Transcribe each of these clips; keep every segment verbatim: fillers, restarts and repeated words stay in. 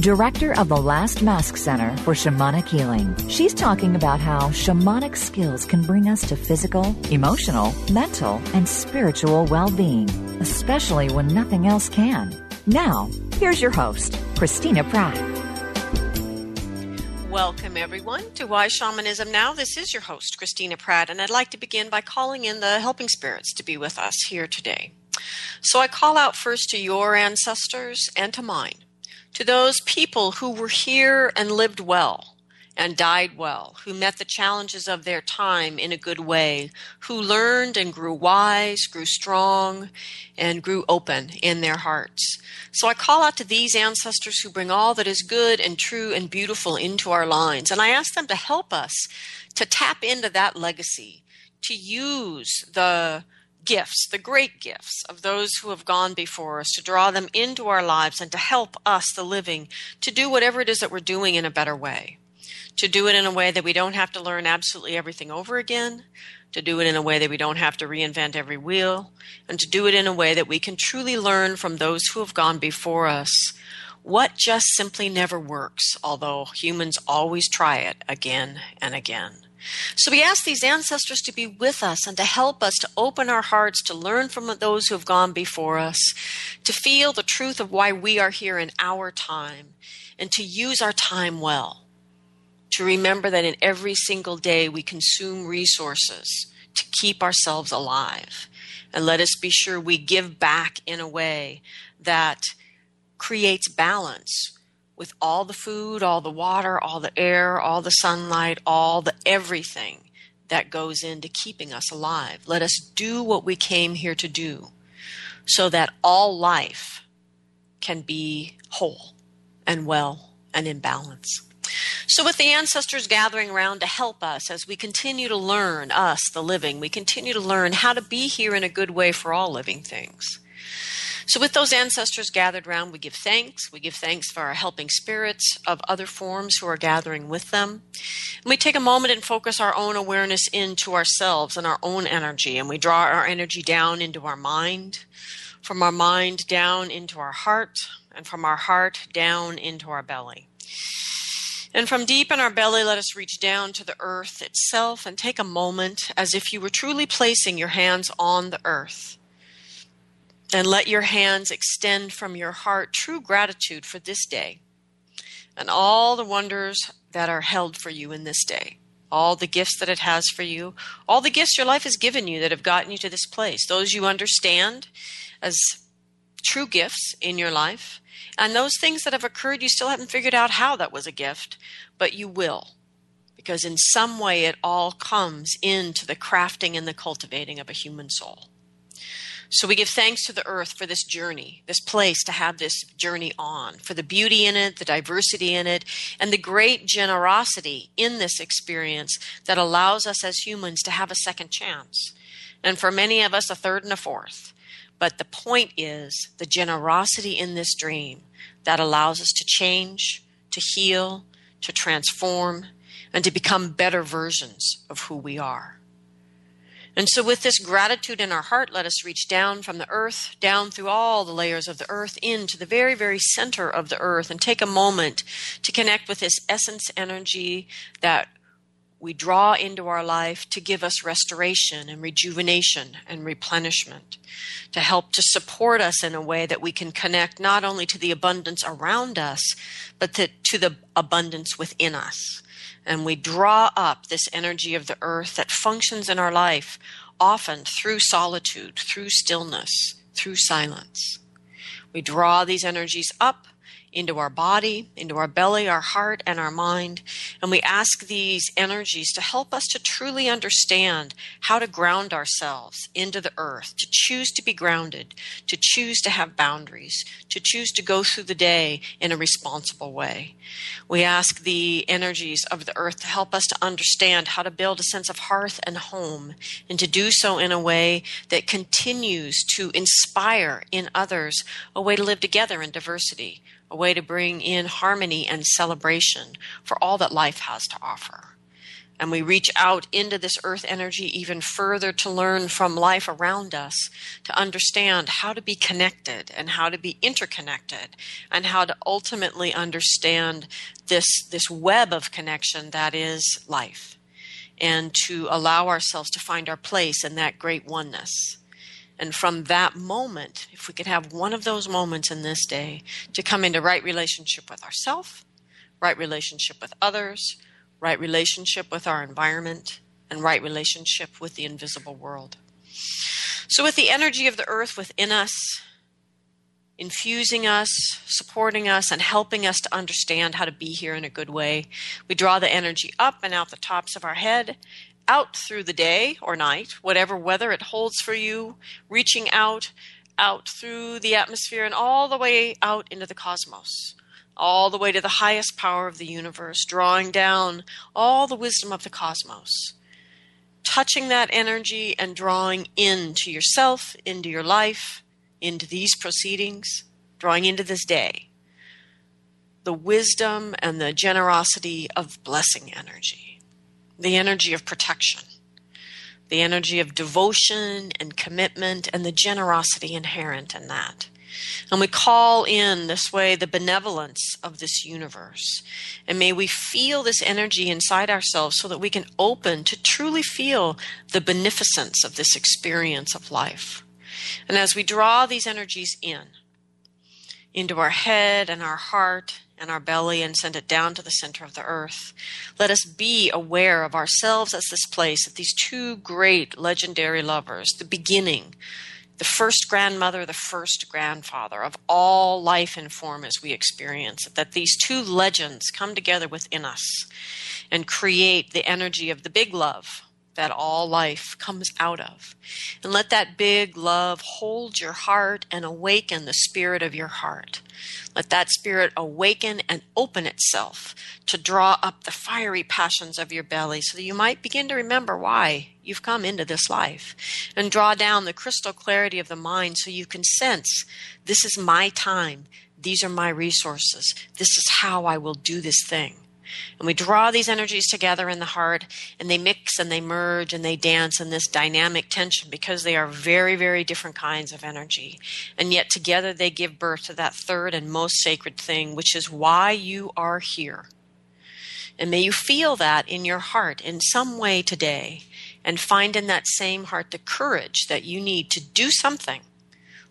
director of the Last Mask Center for Shamanic Healing. She's talking about how shamanic skills can bring us to physical, emotional, mental, and spiritual well-being, especially when nothing else can. Now, here's your host, Christina Pratt. Welcome, everyone, to Why Shamanism Now. This is your host, Christina Pratt, and I'd like to begin by calling in the helping spirits to be with us here today. So I call out first to your ancestors and to mine, to those people who were here and lived well and died well, who met the challenges of their time in a good way, who learned and grew wise, grew strong, and grew open in their hearts. So I call out to these ancestors who bring all that is good and true and beautiful into our lines, and I ask them to help us to tap into that legacy, to use the gifts, the great gifts of those who have gone before us, to draw them into our lives and to help us, the living, to do whatever it is that we're doing in a better way. To do it in a way that we don't have to learn absolutely everything over again, to do it in a way that we don't have to reinvent every wheel, and to do it in a way that we can truly learn from those who have gone before us what just simply never works, although humans always try it again and again. So we ask these ancestors to be with us and to help us to open our hearts, to learn from those who have gone before us, to feel the truth of why we are here in our time, and to use our time well. To remember that in every single day we consume resources to keep ourselves alive. And let us be sure we give back in a way that creates balance with all the food, all the water, all the air, all the sunlight, all the everything that goes into keeping us alive. Let us do what we came here to do so that all life can be whole and well and in balance. So with the ancestors gathering around to help us as we continue to learn, us, the living, we continue to learn how to be here in a good way for all living things. So with those ancestors gathered around, we give thanks. We give thanks for our helping spirits of other forms who are gathering with them. And we take a moment and focus our own awareness into ourselves and our own energy. And we draw our energy down into our mind, from our mind down into our heart, and from our heart down into our belly. And from deep in our belly, let us reach down to the earth itself and take a moment as if you were truly placing your hands on the earth. And let your hands extend from your heart true gratitude for this day and all the wonders that are held for you in this day, all the gifts that it has for you, all the gifts your life has given you that have gotten you to this place, those you understand as true gifts in your life. And those things that have occurred, you still haven't figured out how that was a gift, but you will, because in some way it all comes into the crafting and the cultivating of a human soul. So we give thanks to the earth for this journey, this place to have this journey on, for the beauty in it, the diversity in it, and the great generosity in this experience that allows us as humans to have a second chance, and for many of us a third and a fourth. But the point is the generosity in this dream that allows us to change, to heal, to transform, and to become better versions of who we are. And so with this gratitude in our heart, let us reach down from the earth, down through all the layers of the earth, into the very, very center of the earth, and take a moment to connect with this essence energy that we draw into our life to give us restoration and rejuvenation and replenishment, to help to support us in a way that we can connect not only to the abundance around us, but to, to the abundance within us. And we draw up this energy of the earth that functions in our life often through solitude, through stillness, through silence. We draw these energies up into our body, into our belly, our heart, and our mind. And we ask these energies to help us to truly understand how to ground ourselves into the earth, to choose to be grounded, to choose to have boundaries, to choose to go through the day in a responsible way. We ask the energies of the earth to help us to understand how to build a sense of hearth and home, and to do so in a way that continues to inspire in others a way to live together in diversity, a way to bring in harmony and celebration for all that life has to offer. And we reach out into this earth energy even further to learn from life around us, to understand how to be connected and how to be interconnected, and how to ultimately understand this, this web of connection that is life, and to allow ourselves to find our place in that great oneness. And from that moment, if we could have one of those moments in this day to come into right relationship with ourselves, right relationship with others, right relationship with our environment, and right relationship with the invisible world. So with the energy of the earth within us, infusing us, supporting us, and helping us to understand how to be here in a good way, we draw the energy up and out the tops of our head, out through the day or night, whatever weather it holds for you, reaching out, out through the atmosphere, and all the way out into the cosmos, all the way to the highest power of the universe, drawing down all the wisdom of the cosmos, touching that energy and drawing into yourself, into your life, into these proceedings, drawing into this day, the wisdom and the generosity of blessing energy. The energy of protection, the energy of devotion and commitment, and the generosity inherent in that. And we call in this way the benevolence of this universe. And may we feel this energy inside ourselves so that we can open to truly feel the beneficence of this experience of life. And as we draw these energies in, into our head and our heart, and our belly, and send it down to the center of the earth. Let us be aware of ourselves as this place that these two great legendary lovers, the beginning, the first grandmother, the first grandfather of all life and form as we experience it, that these two legends come together within us and create the energy of the big love that all life comes out of. And let that big love hold your heart and awaken the spirit of your heart. Let that spirit awaken and open itself to draw up the fiery passions of your belly so that you might begin to remember why you've come into this life, and draw down the crystal clarity of the mind so you can sense, this is my time, these are my resources, this is how I will do this thing. And we draw these energies together in the heart, and they mix and they merge and they dance in this dynamic tension because they are very, very different kinds of energy. And yet together they give birth to that third and most sacred thing, which is why you are here. And may you feel that in your heart in some way today, and find in that same heart the courage that you need to do something.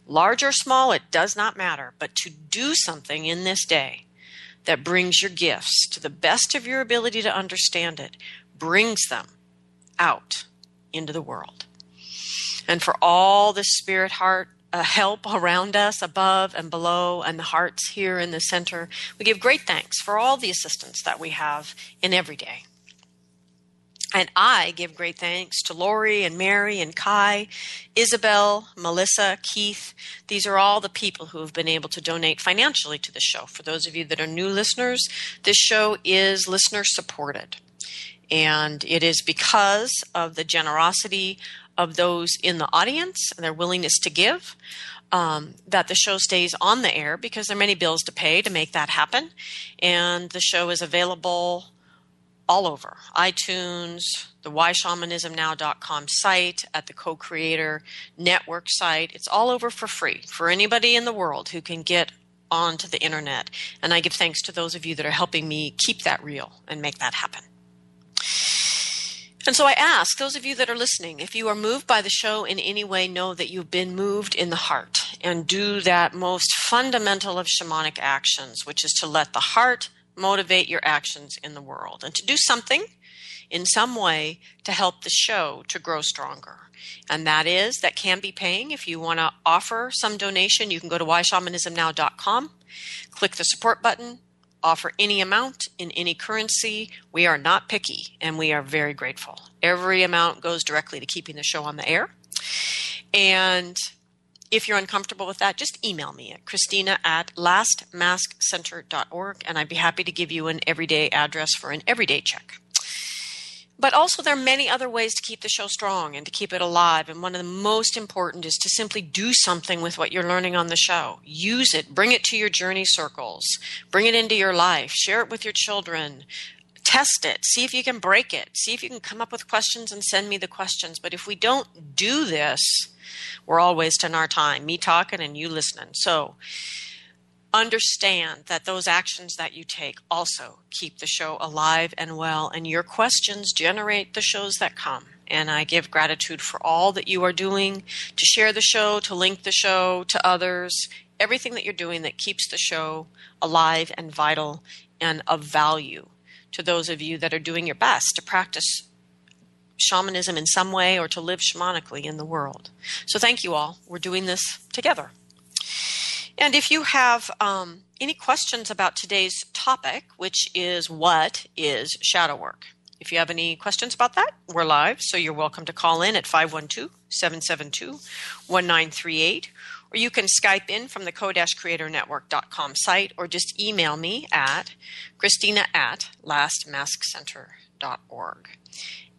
Large or small, it does not matter, but to do something in this day that brings your gifts to the best of your ability to understand it, brings them out into the world. And for all the spirit heart uh, help around us, above and below, and the hearts here in the center, we give great thanks for all the assistance that we have in every day. And I give great thanks to Lori and Mary and Kai, Isabel, Melissa, Keith. These are all the people who have been able to donate financially to the show. For those of you that are new listeners, this show is listener supported. And it is because of the generosity of those in the audience and their willingness to give Um, that the show stays on the air, because there are many bills to pay to make that happen. And the show is available all over, iTunes, the why shamanism now dot com site, at the Co-Creator Network site. It's all over for free for anybody in the world who can get onto the internet. And I give thanks to those of you that are helping me keep that real and make that happen. And so I ask those of you that are listening, if you are moved by the show in any way, know that you've been moved in the heart, and do that most fundamental of shamanic actions, which is to let the heart motivate your actions in the world, and to do something in some way to help the show to grow stronger. And that is, that can be paying. If you want to offer some donation, you can go to why shamanism now dot com Click the support button, offer any amount in any currency. We are not picky, and we are very grateful. Every amount goes directly to keeping the show on the air. And if you're uncomfortable with that, just email me at Christina at last mask center dot org, and I'd be happy to give you an everyday address for an everyday check. But also there are many other ways to keep the show strong and to keep it alive. And one of the most important is to simply do something with what you're learning on the show. Use it. Bring it to your journey circles. Bring it into your life. Share it with your children. Test it. See if you can break it. See if you can come up with questions and send me the questions. But if we don't do this, we're all wasting our time. Me talking and you listening. So understand that those actions that you take also keep the show alive and well, and your questions generate the shows that come. And I give gratitude for all that you are doing to share the show, to link the show to others, everything that you're doing that keeps the show alive and vital and of value to those of you that are doing your best to practice shamanism in some way or to live shamanically in the world. So thank you all. We're doing this together. And if you have um, any questions about today's topic, which is what is shadow work? If you have any questions about that, we're live. So you're welcome to call in at five one two, seven seven two, one nine three eight. Or you can Skype in from the co creator network dot com site, or just email me at Christina at last mask center dot org.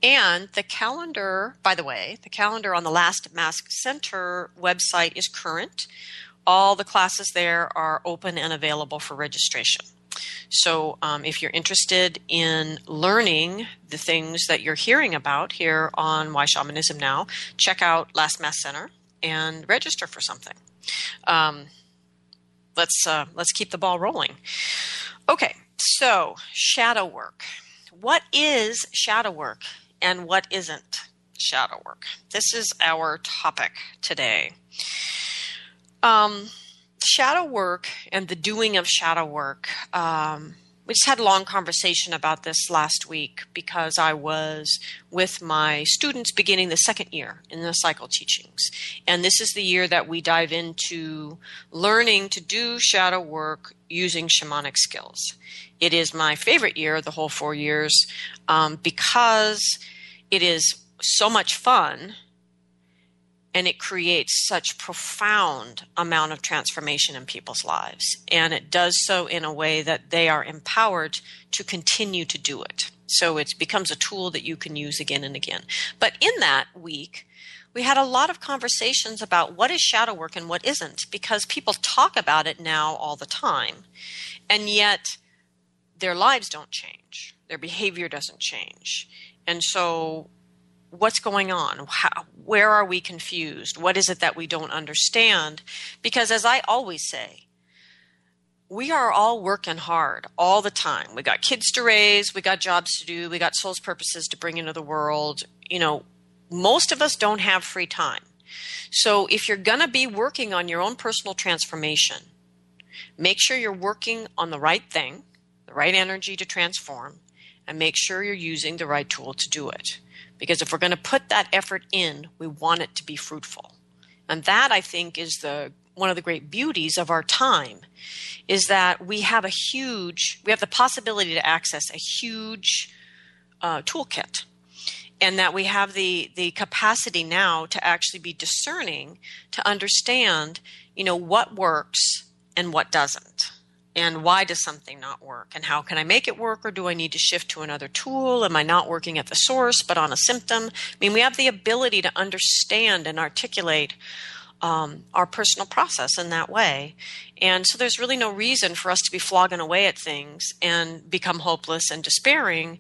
And the calendar, by the way, the calendar on the Last Mask Center website is current. All the classes there are open and available for registration. So um, if you're interested in learning the things that you're hearing about here on Why Shamanism Now, check out Last Mask Center and register for something. Um, let's, uh, let's keep the ball rolling. Okay, so shadow work. What is shadow work and what isn't shadow work? This is our topic today. Um, shadow work and the doing of shadow work. Um, we just had a long conversation about this last week because I was with my students beginning the second year in the cycle teachings. And this is the year that we dive into learning to do shadow work using shamanic skills. It is my favorite year, the whole four years, um, because it is so much fun. And it creates such profound amount of transformation in people's lives. And it does so in a way that they are empowered to continue to do it. So it becomes a tool that you can use again and again. But in that week, we had a lot of conversations about what is shadow work and what isn't, because people talk about it now all the time. And yet their lives don't change. Their behavior doesn't change. And so what's going on? How, where are we confused? What is it that we don't understand? Because as I always say, we are all working hard all the time. We got kids to raise. We got jobs to do. We got soul's purposes to bring into the world. You know, most of us don't have free time. So if you're going to be working on your own personal transformation, make sure you're working on the right thing, the right energy to transform, and make sure you're using the right tool to do it. Because if we're going to put that effort in, we want it to be fruitful. And that, I think, is the one of the great beauties of our time, is that we have a huge, we have the possibility to access a huge uh, toolkit, and that we have the the capacity now to actually be discerning, to understand, you know, what works and what doesn't. And why does something not work? And how can I make it work? Or do I need to shift to another tool? Am I not working at the source but on a symptom? I mean, we have the ability to understand and articulate um, our personal process in that way. And so there's really no reason for us to be flogging away at things and become hopeless and despairing,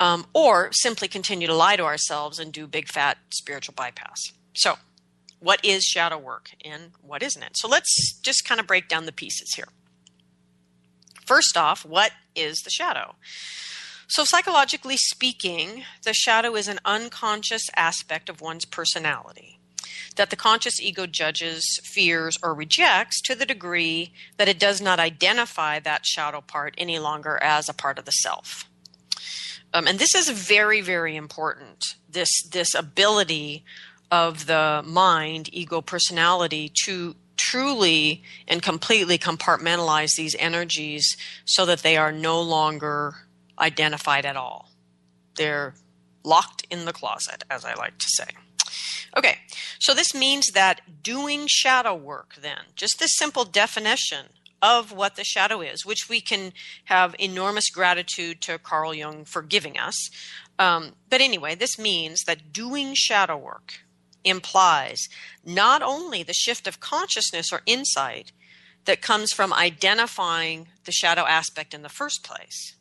um, or simply continue to lie to ourselves and do big, fat spiritual bypass. So what is shadow work and what isn't it? So let's just kind of break down the pieces here. First off, what is the shadow? So psychologically speaking, the shadow is an unconscious aspect of one's personality that the conscious ego judges, fears, or rejects to the degree that it does not identify that shadow part any longer as a part of the self. Um, and this is very, very important, this, this ability of the mind, ego, personality to truly and completely compartmentalize these energies so that they are no longer identified at all. They're locked in the closet, as I like to say. Okay, so this means that doing shadow work then, just this simple definition of what the shadow is, which we can have enormous gratitude to Carl Jung for giving us. Um, but anyway, this means that doing shadow work implies not only the shift of consciousness or insight that comes from identifying the shadow aspect in the first place,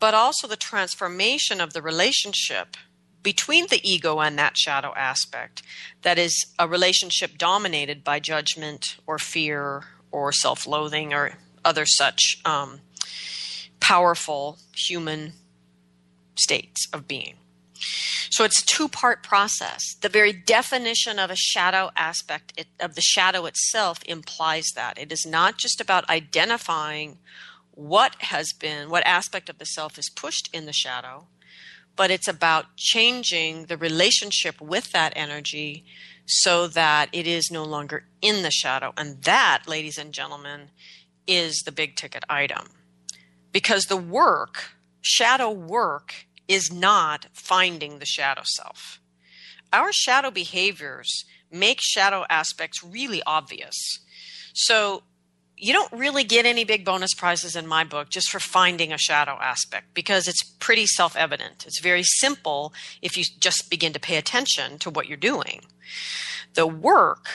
but also the transformation of the relationship between the ego and that shadow aspect, that is a relationship dominated by judgment or fear or self-loathing or other such um, powerful human states of being. So it's a two-part process. The very definition of a shadow aspect it, of the shadow itself implies that. It is not just about identifying what has been, what aspect of the self is pushed in the shadow, but it's about changing the relationship with that energy so that it is no longer in the shadow. And that, ladies and gentlemen, is the big ticket item. Because the work, shadow work, is not finding the shadow self. Our shadow behaviors make shadow aspects really obvious. So you don't really get any big bonus prizes in my book just for finding a shadow aspect, because it's pretty self-evident. It's very simple if you just begin to pay attention to what you're doing. The work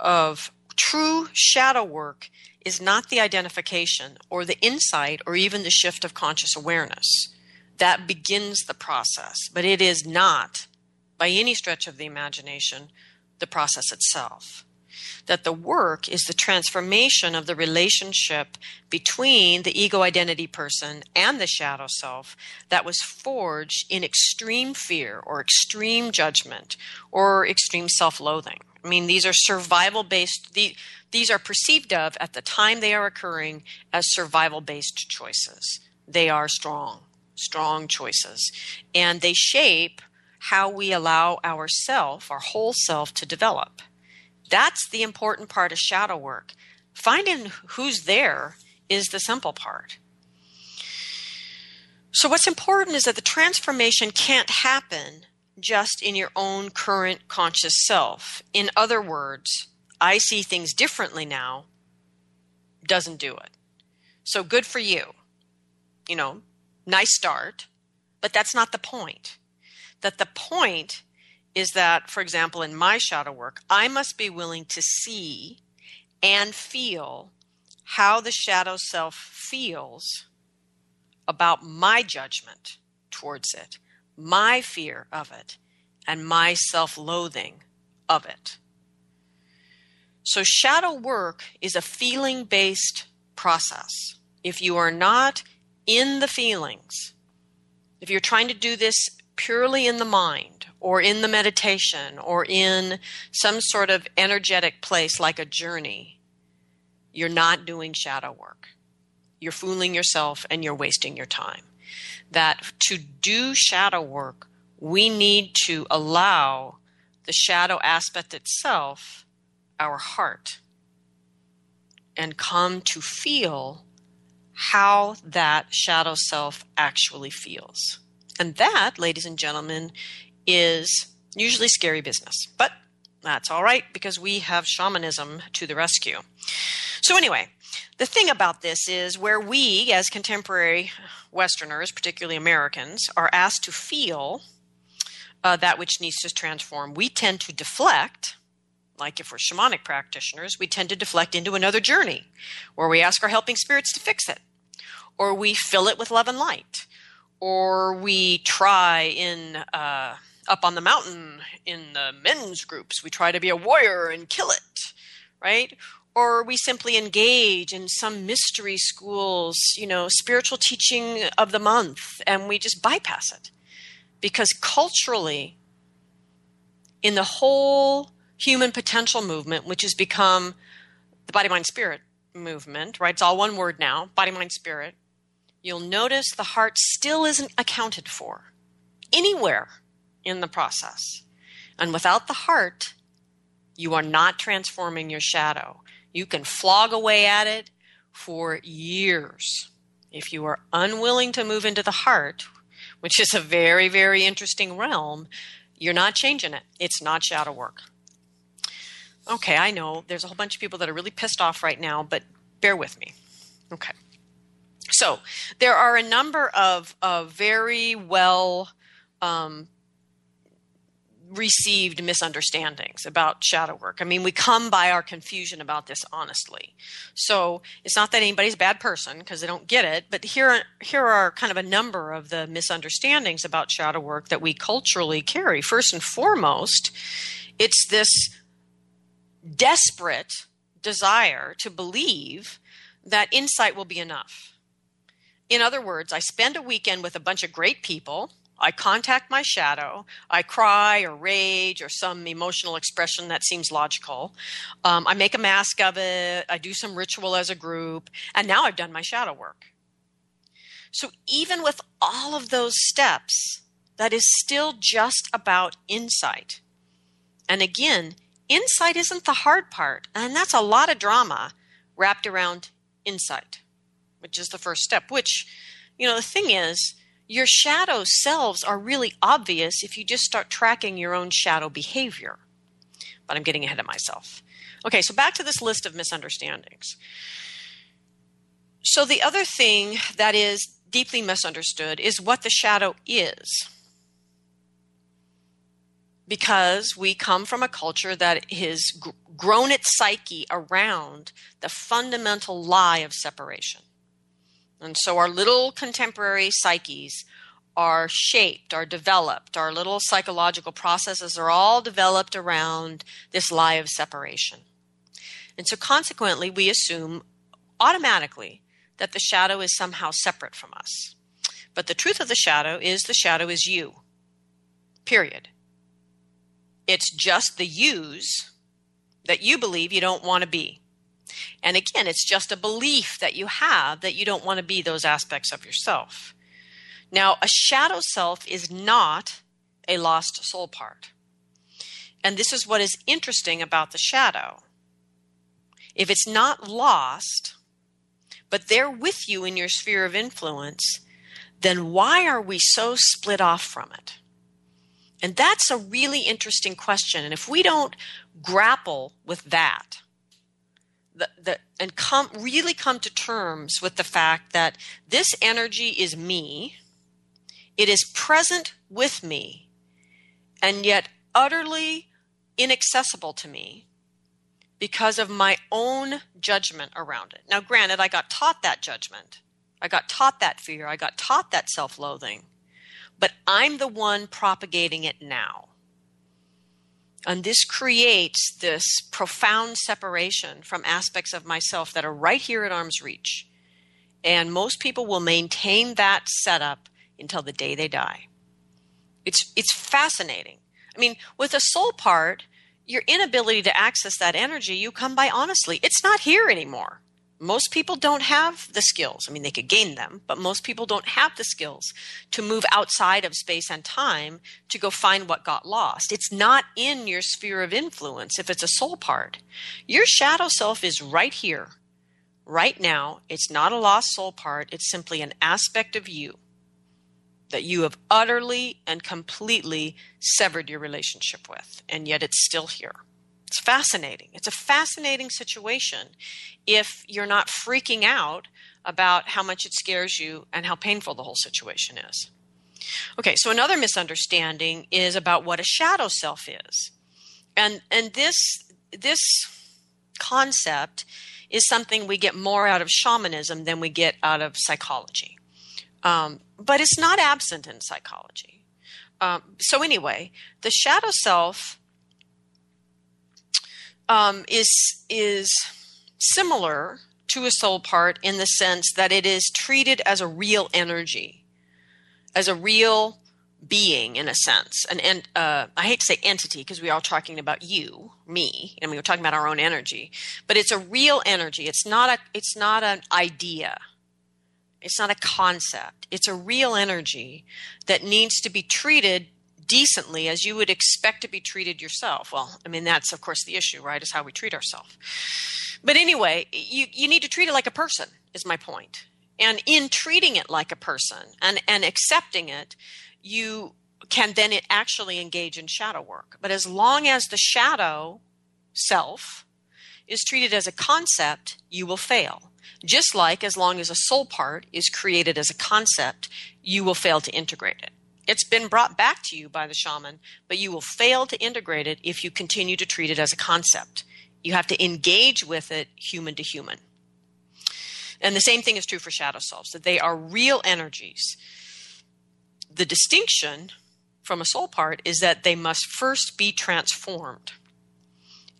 of true shadow work is not the identification or the insight or even the shift of conscious awareness. That begins the process, but it is not, by any stretch of the imagination, the process itself. That the work is the transformation of the relationship between the ego identity person and the shadow self that was forged in extreme fear or extreme judgment or extreme self-loathing. I mean, these are survival-based, the, these are perceived of at the time they are occurring as survival-based choices. They are strong, strong choices, and they shape how we allow our self, our whole self, to develop. That's the important part of shadow work. Finding who's there is the simple part. So what's important is that the transformation can't happen just in your own current conscious self. In other words, I see things differently now doesn't do it. So good for you. You know, nice start, but that's not the point. That the point is that, for example, in my shadow work, I must be willing to see and feel how the shadow self feels about my judgment towards it, my fear of it, and my self-loathing of it. So shadow work is a feeling-based process. If you are not in the feelings, if you're trying to do this purely in the mind, or in the meditation, or in some sort of energetic place like a journey, you're not doing shadow work. You're fooling yourself and you're wasting your time. That to do shadow work, we need to allow the shadow aspect itself, our heart, and come to feel how that shadow self actually feels. And that, ladies and gentlemen, is usually scary business, but that's all right because we have shamanism to the rescue. So anyway, the thing about this is where we as contemporary Westerners, particularly Americans, are asked to feel uh, that which needs to transform, we tend to deflect. Like if we're shamanic practitioners, we tend to deflect into another journey where we ask our helping spirits to fix it, or we fill it with love and light, or we try in uh, up on the mountain in the men's groups, we try to be a warrior and kill it, right? Or we simply engage in some mystery school's, you know, spiritual teaching of the month, and we just bypass it. Because culturally, in the whole human potential movement, which has become the body, mind, spirit movement, right? It's all one word now, body, mind, spirit. You'll notice the heart still isn't accounted for anywhere in the process. And without the heart, You are not transforming your shadow. You can flog away at it for years. If you are unwilling to move into the heart, which is a very, very interesting realm, you're not changing it. It's not shadow work. Okay, I know there's a whole bunch of people that are really pissed off right now, but bear with me. Okay. So there are a number of, of very well um, received misunderstandings about shadow work. I mean, we come by our confusion about this honestly. So it's not that anybody's a bad person because they don't get it, but here are, here are kind of a number of the misunderstandings about shadow work that we culturally carry. First and foremost, it's this desperate desire to believe that insight will be enough. In other words, I spend a weekend with a bunch of great people, I contact my shadow, I cry or rage or some emotional expression that seems logical, um, I make a mask of it, I do some ritual as a group, and now I've done my shadow work. So even with all of those steps, that is still just about insight. And again, insight isn't the hard part, and that's a lot of drama wrapped around insight, which is the first step, which, you know, the thing is, your shadow selves are really obvious if you just start tracking your own shadow behavior. But I'm getting ahead of myself. Okay, so back to this list of misunderstandings. So the other thing that is deeply misunderstood is what the shadow is. Because we come from a culture that has grown its psyche around the fundamental lie of separation. And so our little contemporary psyches are shaped, are developed, our little psychological processes are all developed around this lie of separation. And so consequently, we assume automatically that the shadow is somehow separate from us. But the truth of the shadow is the shadow is you, period. It's just the yous that you believe you don't want to be. And again, it's just a belief that you have that you don't want to be those aspects of yourself. Now, a shadow self is not a lost soul part. And this is what is interesting about the shadow. If it's not lost, but they're with you in your sphere of influence, then why are we so split off from it? And that's a really interesting question. And if we don't grapple with that the, the, and come really come to terms with the fact that this energy is me, it is present with me, and yet utterly inaccessible to me because of my own judgment around it. Now, granted, I got taught that judgment. I got taught that fear. I got taught that self-loathing. But I'm the one propagating it now. And this creates this profound separation from aspects of myself that are right here at arm's reach. And most people will maintain that setup until the day they die. It's, it's fascinating. I mean, with a soul part, your inability to access that energy, you come by honestly. It's not here anymore. Most people don't have the skills. I mean, they could gain them, but most people don't have the skills to move outside of space and time to go find what got lost. It's not in your sphere of influence if it's a soul part. Your shadow self is right here, right now. It's not a lost soul part. It's simply an aspect of you that you have utterly and completely severed your relationship with, and yet it's still here. It's fascinating. It's a fascinating situation if you're not freaking out about how much it scares you and how painful the whole situation is. Okay, so another misunderstanding is about what a shadow self is. And and this this concept is something we get more out of shamanism than we get out of psychology. Um, but it's not absent in psychology. Um, so anyway, the shadow self Um, is is similar to a soul part in the sense that it is treated as a real energy, as a real being in a sense. And, and uh, I hate to say entity because we are talking about you, me, and we were talking about our own energy. But it's a real energy. It's not a. It's not an idea. It's not a concept. It's a real energy that needs to be treated decently as you would expect to be treated yourself. Well, I mean, that's, of course, the issue, right, is how we treat ourselves. But anyway, you, you need to treat it like a person is my point. And in treating it like a person and, and accepting it, you can then it actually engage in shadow work. But as long as the shadow self is treated as a concept, you will fail. Just like as long as a soul part is created as a concept, you will fail to integrate it. It's been brought back to you by the shaman, but you will fail to integrate it if you continue to treat it as a concept. You have to engage with it human to human. And the same thing is true for shadow selves, that they are real energies. The distinction from a soul part is that they must first be transformed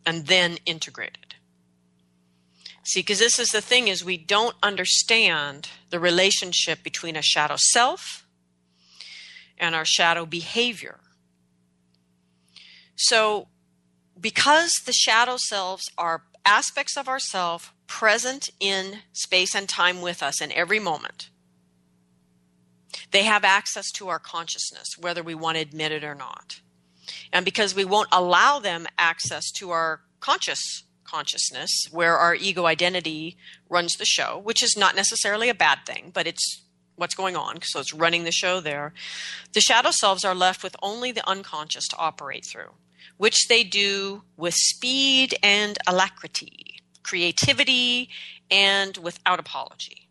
and then integrated. See, because this is the thing, is we don't understand the relationship between a shadow self and our shadow behavior. So because the shadow selves are aspects of ourself present in space and time with us in every moment, they have access to our consciousness, whether we want to admit it or not. And because we won't allow them access to our conscious consciousness, where our ego identity runs the show, which is not necessarily a bad thing, but it's what's going on, so it's running the show there, the shadow selves are left with only the unconscious to operate through, which they do with speed and alacrity, creativity, and without apology.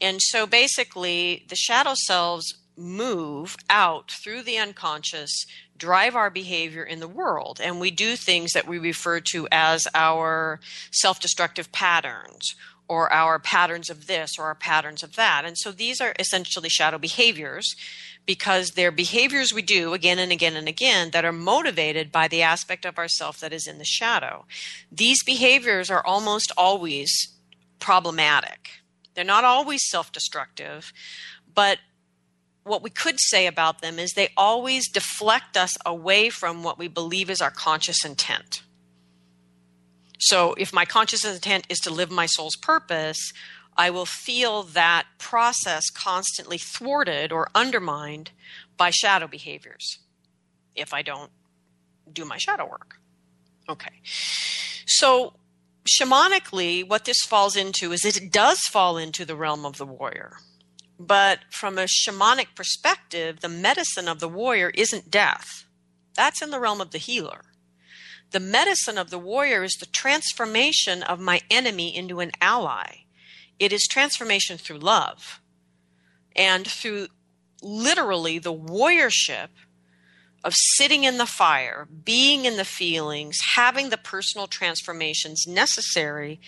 And so basically, the shadow selves move out through the unconscious, drive our behavior in the world, and we do things that we refer to as our self-destructive patterns, or our patterns of this, or our patterns of that. And so these are essentially shadow behaviors, because they're behaviors we do again and again and again that are motivated by the aspect of ourself that is in the shadow. These behaviors are almost always problematic. They're not always self-destructive, but what we could say about them is they always deflect us away from what we believe is our conscious intent. So if my conscious intent is to live my soul's purpose, I will feel that process constantly thwarted or undermined by shadow behaviors if I don't do my shadow work. Okay. So shamanically, what this falls into is it does fall into the realm of the warrior. But from a shamanic perspective, the medicine of the warrior isn't death. That's in the realm of the healer. The medicine of the warrior is the transformation of my enemy into an ally. It is transformation through love and through literally the warriorship of sitting in the fire, being in the feelings, having the personal transformations necessary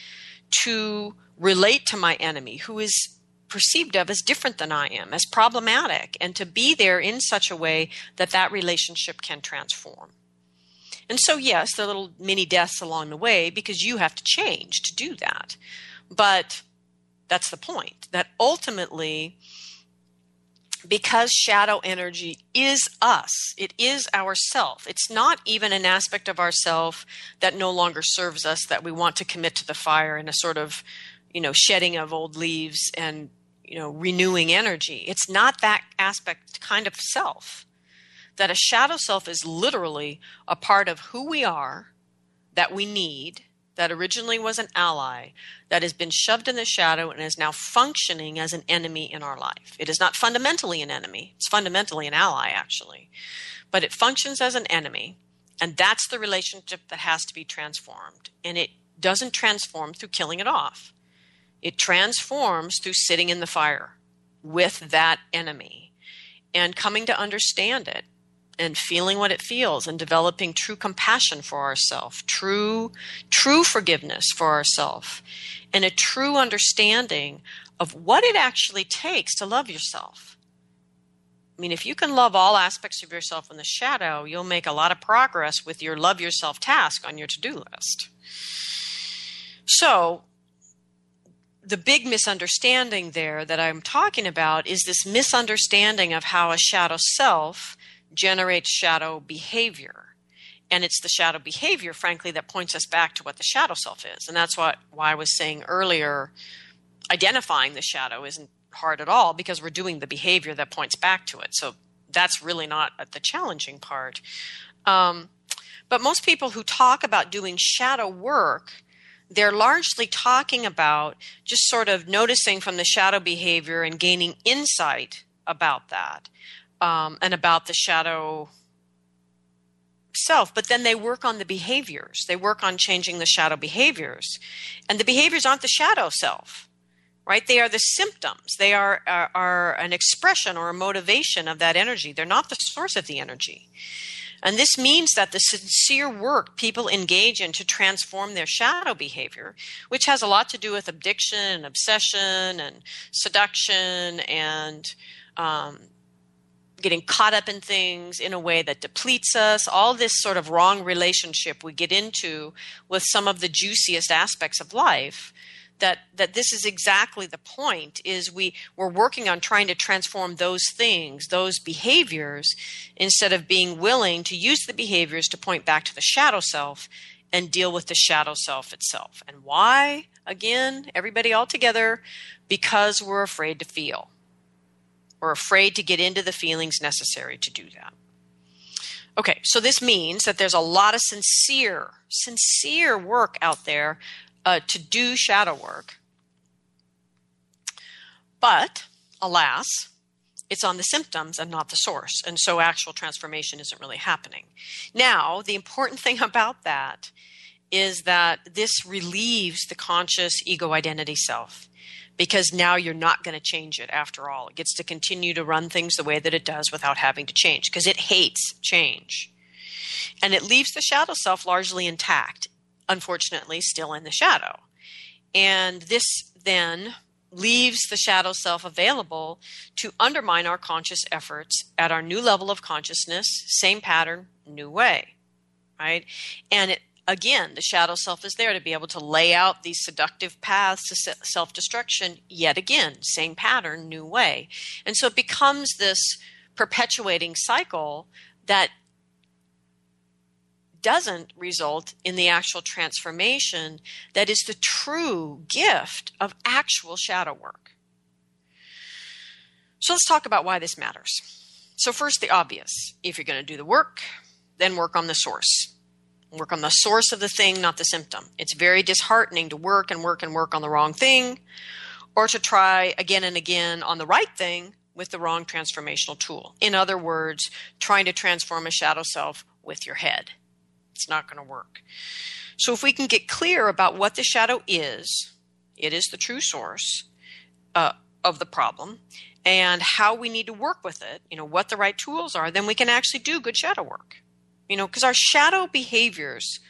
to relate to my enemy, who is perceived of as different than I am, as problematic, and to be there in such a way that that relationship can transform. And so, yes, there are little mini deaths along the way because you have to change to do that. But that's the point, that ultimately, because shadow energy is us, it is ourself. It's not even an aspect of ourself that no longer serves us that we want to commit to the fire in a sort of, you know, shedding of old leaves and, you know, renewing energy. It's not that aspect kind of self. That a shadow self is literally a part of who we are, that we need, that originally was an ally, that has been shoved in the shadow and is now functioning as an enemy in our life. It is not fundamentally an enemy. It's fundamentally an ally, actually. But it functions as an enemy, and that's the relationship that has to be transformed. And it doesn't transform through killing it off. It transforms through sitting in the fire with that enemy and coming to understand it, and feeling what it feels, and developing true compassion for ourselves, true true forgiveness for ourselves, and a true understanding of what it actually takes to love yourself. I mean, if you can love all aspects of yourself in the shadow, you'll make a lot of progress with your love yourself task on your to-do list. So the big misunderstanding there that I'm talking about is this misunderstanding of how a shadow self generates shadow behavior. And it's the shadow behavior, frankly, that points us back to what the shadow self is. And that's what why I was saying earlier, identifying the shadow isn't hard at all because we're doing the behavior that points back to it. So that's really not the challenging part. Um, but most people who talk about doing shadow work, they're largely talking about just sort of noticing from the shadow behavior and gaining insight about that, um, and about the shadow self. But then they work on the behaviors. They work on changing the shadow behaviors. And the behaviors aren't the shadow self, right? They are the symptoms. They are, are, are an expression or a motivation of that energy. They're not the source of the energy. And this means that the sincere work people engage in to transform their shadow behavior, which has a lot to do with addiction and obsession and seduction and um, getting caught up in things in a way that depletes us, all this sort of wrong relationship we get into with some of the juiciest aspects of life, that that this is exactly the point, is we, we're working on trying to transform those things, those behaviors, instead of being willing to use the behaviors to point back to the shadow self and deal with the shadow self itself. And why? Again, everybody all together, because we're afraid to feel. We're afraid to get into the feelings necessary to do that. Okay, so this means that there's a lot of sincere, sincere work out there Uh, to do shadow work. But, alas, it's on the symptoms and not the source. And so actual transformation isn't really happening. Now, the important thing about that is that this relieves the conscious ego identity self, because now you're not going to change it after all. It gets to continue to run things the way that it does without having to change, because it hates change. And it leaves the shadow self largely intact, unfortunately, still in the shadow. And this then leaves the shadow self available to undermine our conscious efforts at our new level of consciousness, same pattern, new way, right? And it, again, the shadow self is there to be able to lay out these seductive paths to self-destruction, yet again, same pattern, new way. And so it becomes this perpetuating cycle that doesn't result in the actual transformation that is the true gift of actual shadow work. So let's talk about why this matters. So first, the obvious. If you're going to do the work, then work on the source. Work on the source of the thing, not the symptom. It's very disheartening to work and work and work on the wrong thing, or to try again and again on the right thing with the wrong transformational tool. In other words, trying to transform a shadow self with your head. It's not going to work. So if we can get clear about what the shadow is, it is the true source uh, of the problem, and how we need to work with it, you know, what the right tools are, then we can actually do good shadow work. You know, because our shadow behaviors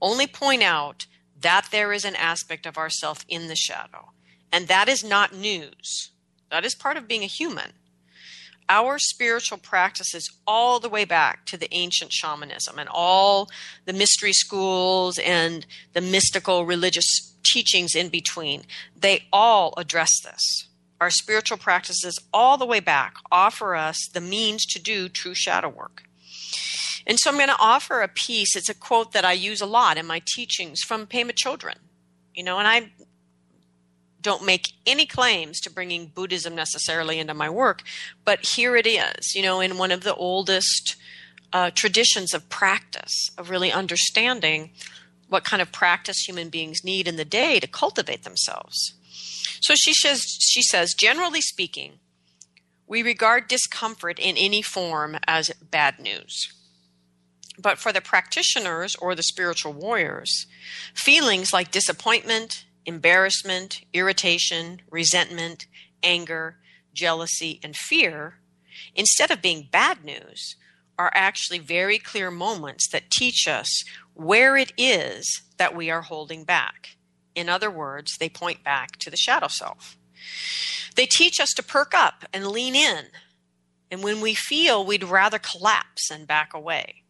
only point out that there is an aspect of ourself in the shadow, and that is not news. That is part of being a human. Our spiritual practices all the way back to the ancient shamanism and all the mystery schools and the mystical religious teachings in between, they all address this. Our spiritual practices all the way back offer us the means to do true shadow work. And so I'm going to offer a piece. It's a quote that I use a lot in my teachings from Pema Chodron, you know, and I don't make any claims to bringing Buddhism necessarily into my work, but here it is, you know, in one of the oldest uh, traditions of practice, of really understanding what kind of practice human beings need in the day to cultivate themselves. So she says, she says, generally speaking, we regard discomfort in any form as bad news. But for the practitioners or the spiritual warriors, feelings like disappointment, embarrassment, irritation, resentment, anger, jealousy, and fear, instead of being bad news, are actually very clear moments that teach us where it is that we are holding back. In other words, they point back to the shadow self. They teach us to perk up and lean in, and when we feel we'd rather collapse and back away.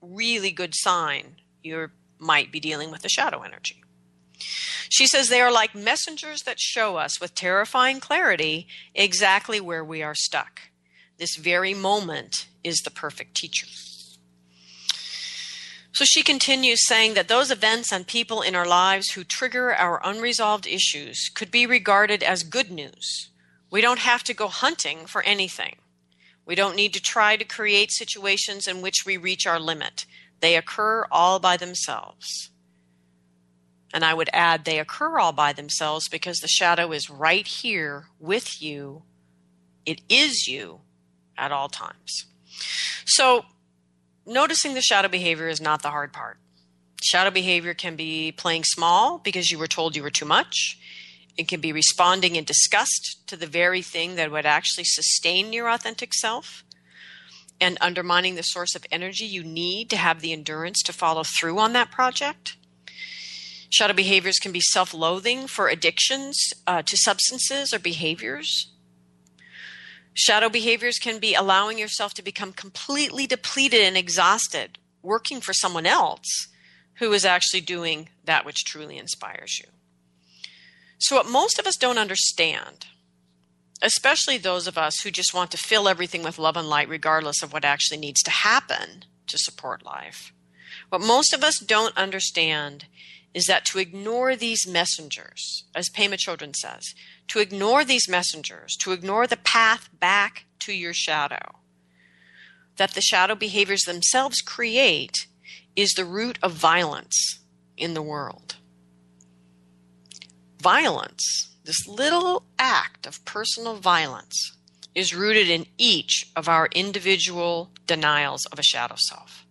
Really good sign you might be dealing with the shadow energy. She says they are like messengers that show us with terrifying clarity exactly where we are stuck. This very moment is the perfect teacher. So she continues saying that those events and people in our lives who trigger our unresolved issues could be regarded as good news. We don't have to go hunting for anything. We don't need to try to create situations in which we reach our limit. They occur all by themselves. And I would add, they occur all by themselves because the shadow is right here with you. It is you at all times. So noticing the shadow behavior is not the hard part. Shadow behavior can be playing small because you were told you were too much. It can be responding in disgust to the very thing that would actually sustain your authentic self and undermining the source of energy you need to have the endurance to follow through on that project. Shadow behaviors can be self-loathing for addictions uh, to substances or behaviors. Shadow behaviors can be allowing yourself to become completely depleted and exhausted, working for someone else who is actually doing that which truly inspires you. So what most of us don't understand, especially those of us who just want to fill everything with love and light regardless of what actually needs to happen to support life, what most of us don't understand is that to ignore these messengers, as Pema Chodron says, to ignore these messengers, to ignore the path back to your shadow, that the shadow behaviors themselves create is the root of violence in the world. Violence, this little act of personal violence, is rooted in each of our individual denials of a shadow self.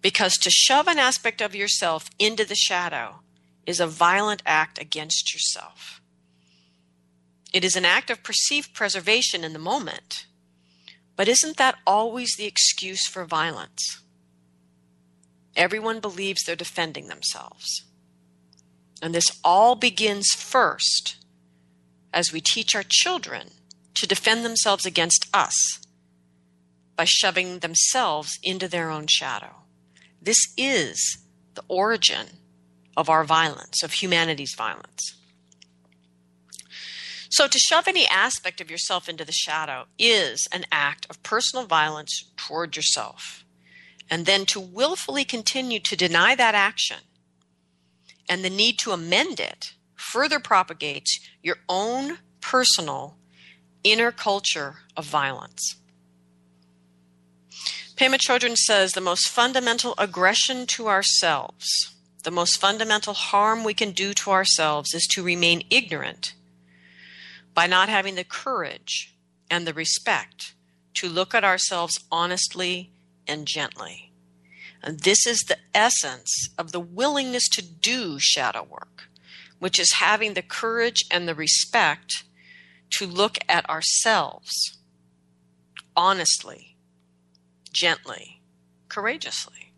Because to shove an aspect of yourself into the shadow is a violent act against yourself. It is an act of perceived preservation in the moment. But isn't that always the excuse for violence? Everyone believes they're defending themselves. And this all begins first as we teach our children to defend themselves against us by shoving themselves into their own shadow. This is the origin of our violence, of humanity's violence. So to shove any aspect of yourself into the shadow is an act of personal violence toward yourself. And then to willfully continue to deny that action and the need to amend it further propagates your own personal inner culture of violence. Pema Chodron says the most fundamental aggression to ourselves, the most fundamental harm we can do to ourselves is to remain ignorant by not having the courage and the respect to look at ourselves honestly and gently. And this is the essence of the willingness to do shadow work, which is having the courage and the respect to look at ourselves honestly, gently, courageously.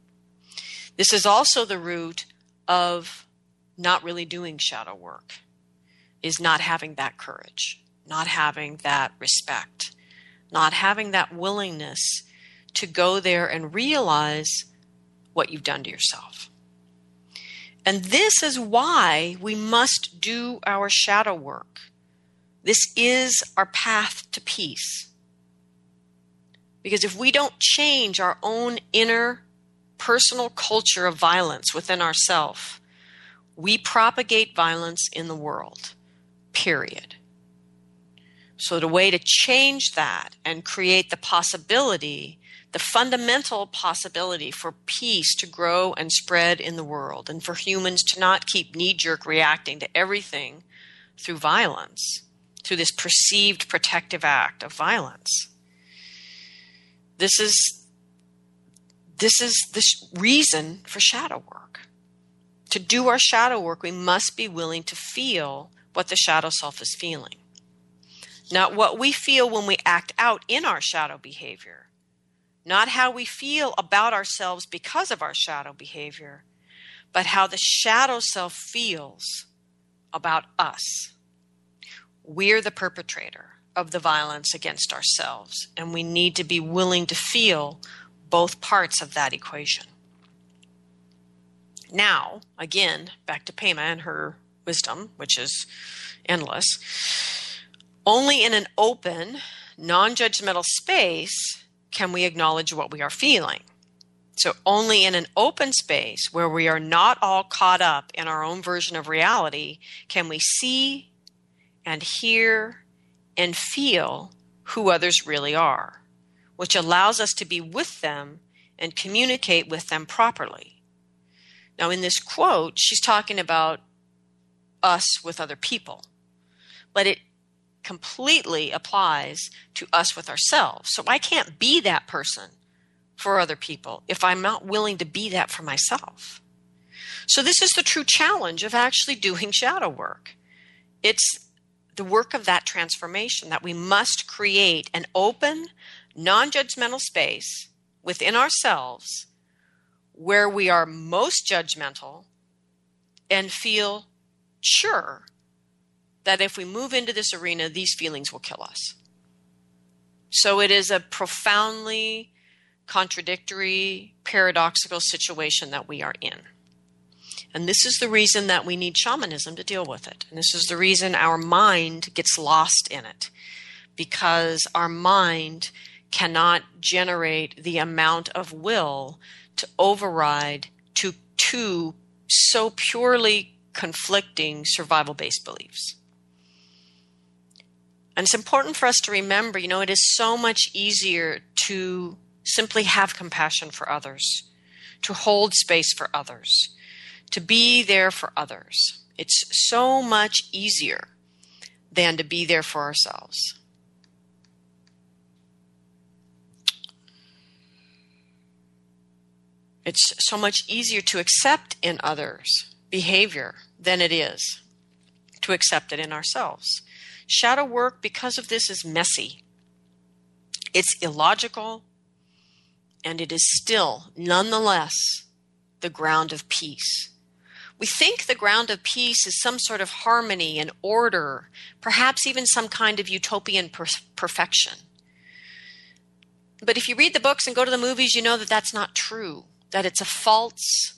This is also the root of not really doing shadow work, is not having that courage, not having that respect, not having that willingness to go there and realize what you've done to yourself. And this is why we must do our shadow work. This is our path to peace. Because if we don't change our own inner personal culture of violence within ourselves, we propagate violence in the world, period. So the way to change that and create the possibility, the fundamental possibility for peace to grow and spread in the world and for humans to not keep knee-jerk reacting to everything through violence, through this perceived protective act of violence. This is this is the reason for shadow work. To do our shadow work, we must be willing to feel what the shadow self is feeling. Not what we feel when we act out in our shadow behavior. Not how we feel about ourselves because of our shadow behavior, but how the shadow self feels about us. We're the perpetrator of the violence against ourselves, and we need to be willing to feel both parts of that equation. Now, again, back to Pema and her wisdom, which is endless. Only in an open, non-judgmental space can we acknowledge what we are feeling. So only in an open space where we are not all caught up in our own version of reality can we see and hear and feel who others really are, which allows us to be with them and communicate with them properly. Now, in this quote, she's talking about us with other people, but it completely applies to us with ourselves. So I can't be that person for other people if I'm not willing to be that for myself. So this is the true challenge of actually doing shadow work. It's the work of that transformation, that we must create an open, non-judgmental space within ourselves where we are most judgmental and feel sure that if we move into this arena, these feelings will kill us. So it is a profoundly contradictory, paradoxical situation that we are in. And this is the reason that we need shamanism to deal with it. And this is the reason our mind gets lost in it, because our mind cannot generate the amount of will to override to two so purely conflicting survival-based beliefs. And it's important for us to remember, you know, it is so much easier to simply have compassion for others, to hold space for others, to be there for others. It's so much easier than to be there for ourselves. It's so much easier to accept in others' behavior than it is to accept it in ourselves. Shadow work, because of this, is messy. It's illogical, and it is still, nonetheless, the ground of peace. We think the ground of peace is some sort of harmony and order, perhaps even some kind of utopian per- perfection. But if you read the books and go to the movies, you know that that's not true, that it's a false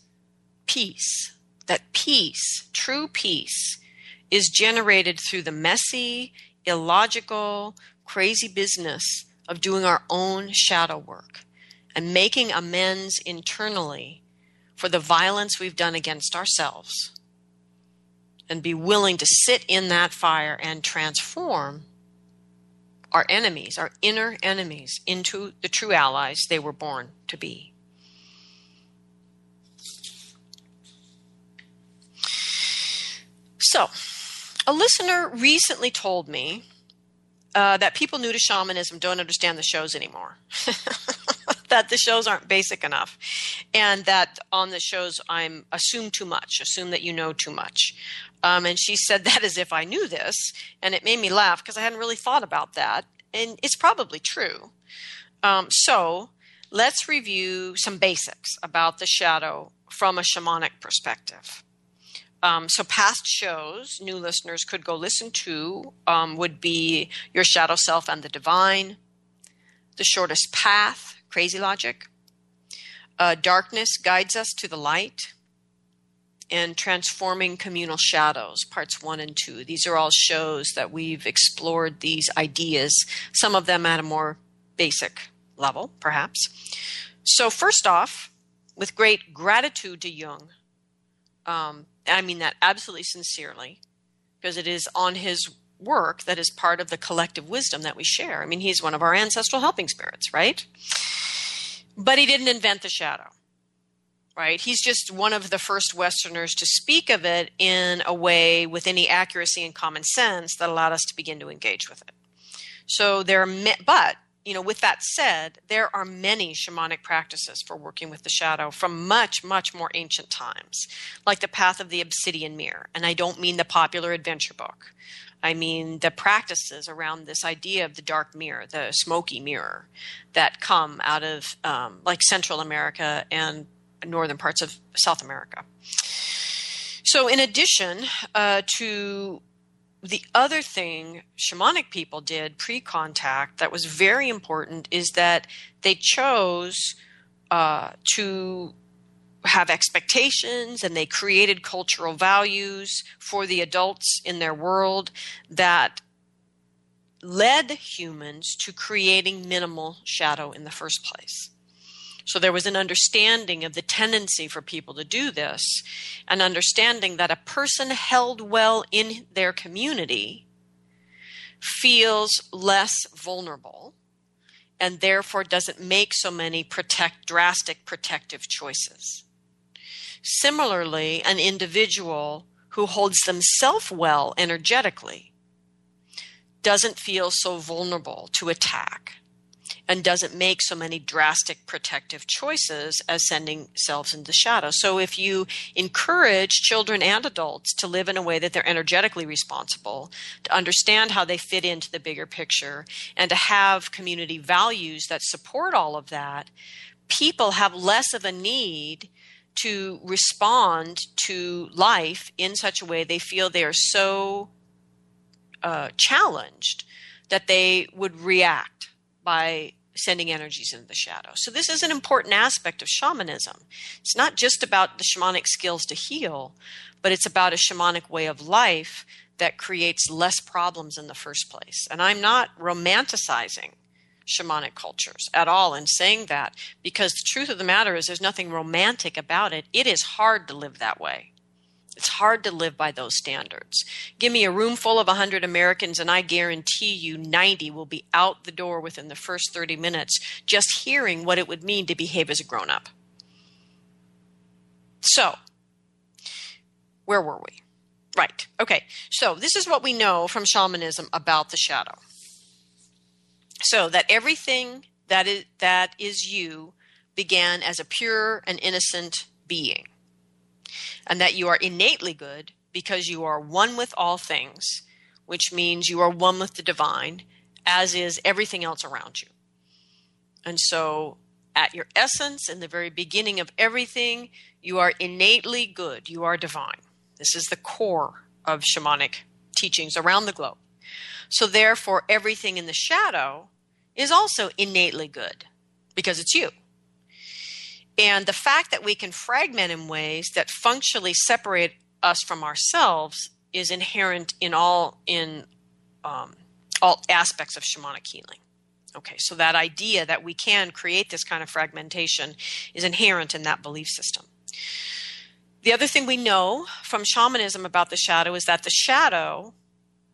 peace, that peace, true peace, is generated through the messy, illogical, crazy business of doing our own shadow work and making amends internally for the violence we've done against ourselves, and be willing to sit in that fire and transform our enemies, our inner enemies, into the true allies they were born to be. So, a listener recently told me uh, that people new to shamanism don't understand the shows anymore. That the shows aren't basic enough, and that on the shows I'm assume too much, assume that you know too much. Um, and she said that as if I knew this, and it made me laugh because I hadn't really thought about that. And it's probably true. Um, so let's review some basics about the shadow from a shamanic perspective. Um, so past shows new listeners could go listen to um, would be Your Shadow Self and the Divine, The Shortest Path, Crazy Logic, uh, Darkness Guides Us to the Light, and Transforming Communal Shadows, Parts one and two. These are all shows that we've explored these ideas, some of them at a more basic level, perhaps. So first off, with great gratitude to Jung, um, and I mean that absolutely sincerely, because it is on his work that is part of the collective wisdom that we share. I mean, he's one of our ancestral helping spirits, right? But he didn't invent the shadow, right? He's just one of the first Westerners to speak of it in a way with any accuracy and common sense that allowed us to begin to engage with it. So there are, ma- but, you know, with that said, there are many shamanic practices for working with the shadow from much, much more ancient times, like the Path of the Obsidian Mirror. And I don't mean the popular adventure book. I mean the practices around this idea of the dark mirror, the smoky mirror, that come out of um, like Central America and northern parts of South America. So in addition uh, to the other thing shamanic people did pre-contact that was very important is that they chose uh, to have expectations, and they created cultural values for the adults in their world that led humans to creating minimal shadow in the first place. So there was an understanding of the tendency for people to do this, an understanding that a person held well in their community feels less vulnerable and therefore doesn't make so many protect, drastic protective choices. Similarly, an individual who holds themselves well energetically doesn't feel so vulnerable to attack and doesn't make so many drastic protective choices as sending selves into shadow. So if you encourage children and adults to live in a way that they're energetically responsible, to understand how they fit into the bigger picture, and to have community values that support all of that, people have less of a need to respond to life in such a way they feel they are so uh, challenged that they would react by sending energies into the shadow. So this is an important aspect of shamanism. It's not just about the shamanic skills to heal, but it's about a shamanic way of life that creates less problems in the first place. And I'm not romanticizing shamanic cultures at all in saying that, because the truth of the matter is there's nothing romantic about it. It is hard to live that way. It's hard to live by those standards. Give me a room full of one hundred Americans and I guarantee you ninety will be out the door within the first thirty minutes just hearing what it would mean to behave as a grown-up. So, where were we? Right. Okay. So this is what we know from shamanism about the shadow. So that everything that is, that is you began as a pure and innocent being. And that you are innately good because you are one with all things, which means you are one with the divine, as is everything else around you. And so at your essence, in the very beginning of everything, you are innately good. You are divine. This is the core of shamanic teachings around the globe. So therefore, everything in the shadow is also innately good because it's you. And the fact that we can fragment in ways that functionally separate us from ourselves is inherent in all in um, all aspects of shamanic healing. Okay, so that idea that we can create this kind of fragmentation is inherent in that belief system. The other thing we know from shamanism about the shadow is that the shadow,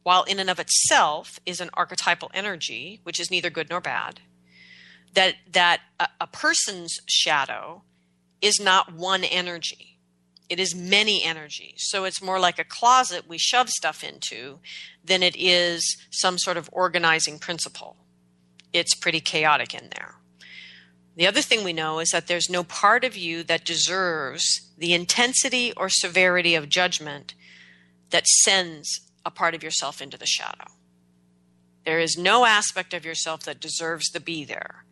while in and of itself is an archetypal energy, which is neither good nor bad, that that a, a person's shadow is not one energy. It is many energies. So it's more like a closet we shove stuff into than it is some sort of organizing principle. It's pretty chaotic in there. The other thing we know is that there's no part of you that deserves the intensity or severity of judgment that sends a part of yourself into the shadow. There is no aspect of yourself that deserves to be there,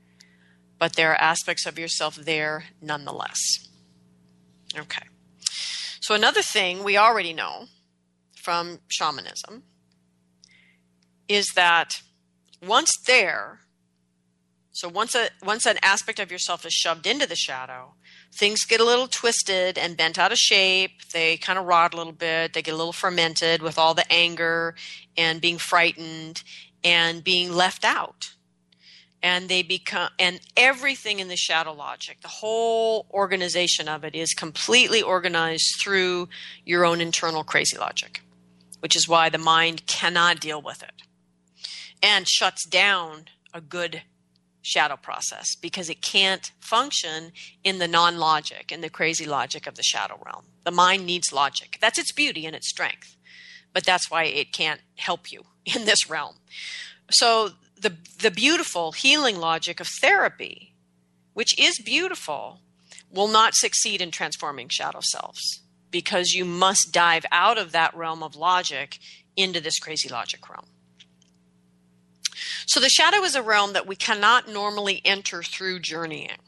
but there are aspects of yourself there nonetheless. Okay. So another thing we already know from shamanism is that once there, so once a once an aspect of yourself is shoved into the shadow, things get a little twisted and bent out of shape. They kind of rot a little bit. They get a little fermented with all the anger and being frightened and being left out. And they become, and everything in the shadow logic, the whole organization of it is completely organized through your own internal crazy logic, which is why the mind cannot deal with it and shuts down a good shadow process because it can't function in the non-logic, in the crazy logic of the shadow realm. The mind needs logic. That's its beauty and its strength, but that's why it can't help you in this realm. So The, the beautiful healing logic of therapy, which is beautiful, will not succeed in transforming shadow selves because you must dive out of that realm of logic into this crazy logic realm. So the shadow is a realm that we cannot normally enter through journeying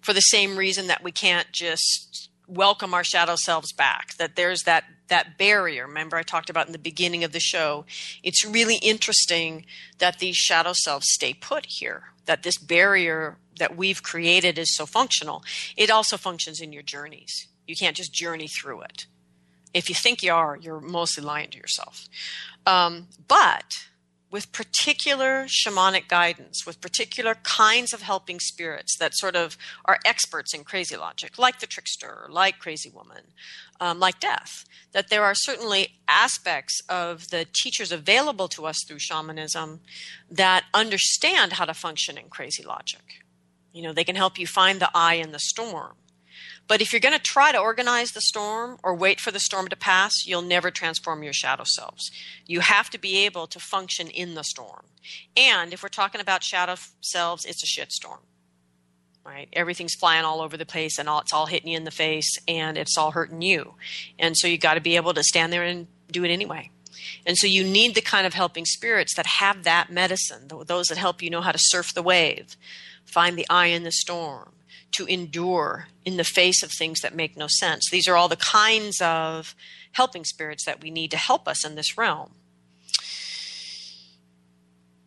for the same reason that we can't just welcome our shadow selves back, that there's that that barrier. Remember I talked about in the beginning of the show, it's really interesting that these shadow selves stay put here, that this barrier that we've created is so functional. It also functions in your journeys. You can't just journey through it. If you think you are, you're mostly lying to yourself. Um, but with particular shamanic guidance, with particular kinds of helping spirits that sort of are experts in crazy logic, like the trickster, like Crazy Woman, um, like death, that there are certainly aspects of the teachers available to us through shamanism that understand how to function in crazy logic. You know, they can help you find the eye in the storm. But if you're going to try to organize the storm or wait for the storm to pass, you'll never transform your shadow selves. You have to be able to function in the storm. And if we're talking about shadow selves, it's a shit storm, right? Everything's flying all over the place and all, it's all hitting you in the face and it's all hurting you. And so you got to be able to stand there and do it anyway. And so you need the kind of helping spirits that have that medicine, those that help you know how to surf the wave, find the eye in the storm, to endure in the face of things that make no sense. These are all the kinds of helping spirits that we need to help us in this realm.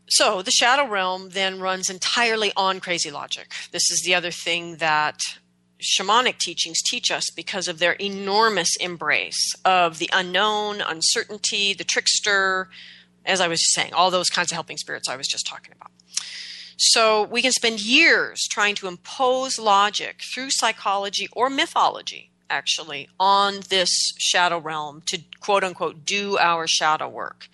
So the shadow realm then runs entirely on crazy logic. This is the other thing that shamanic teachings teach us because of their enormous embrace of the unknown, uncertainty, the trickster, as I was saying, all those kinds of helping spirits I was just talking about. So we can spend years trying to impose logic through psychology or mythology, actually, on this shadow realm to, quote unquote, do our shadow work,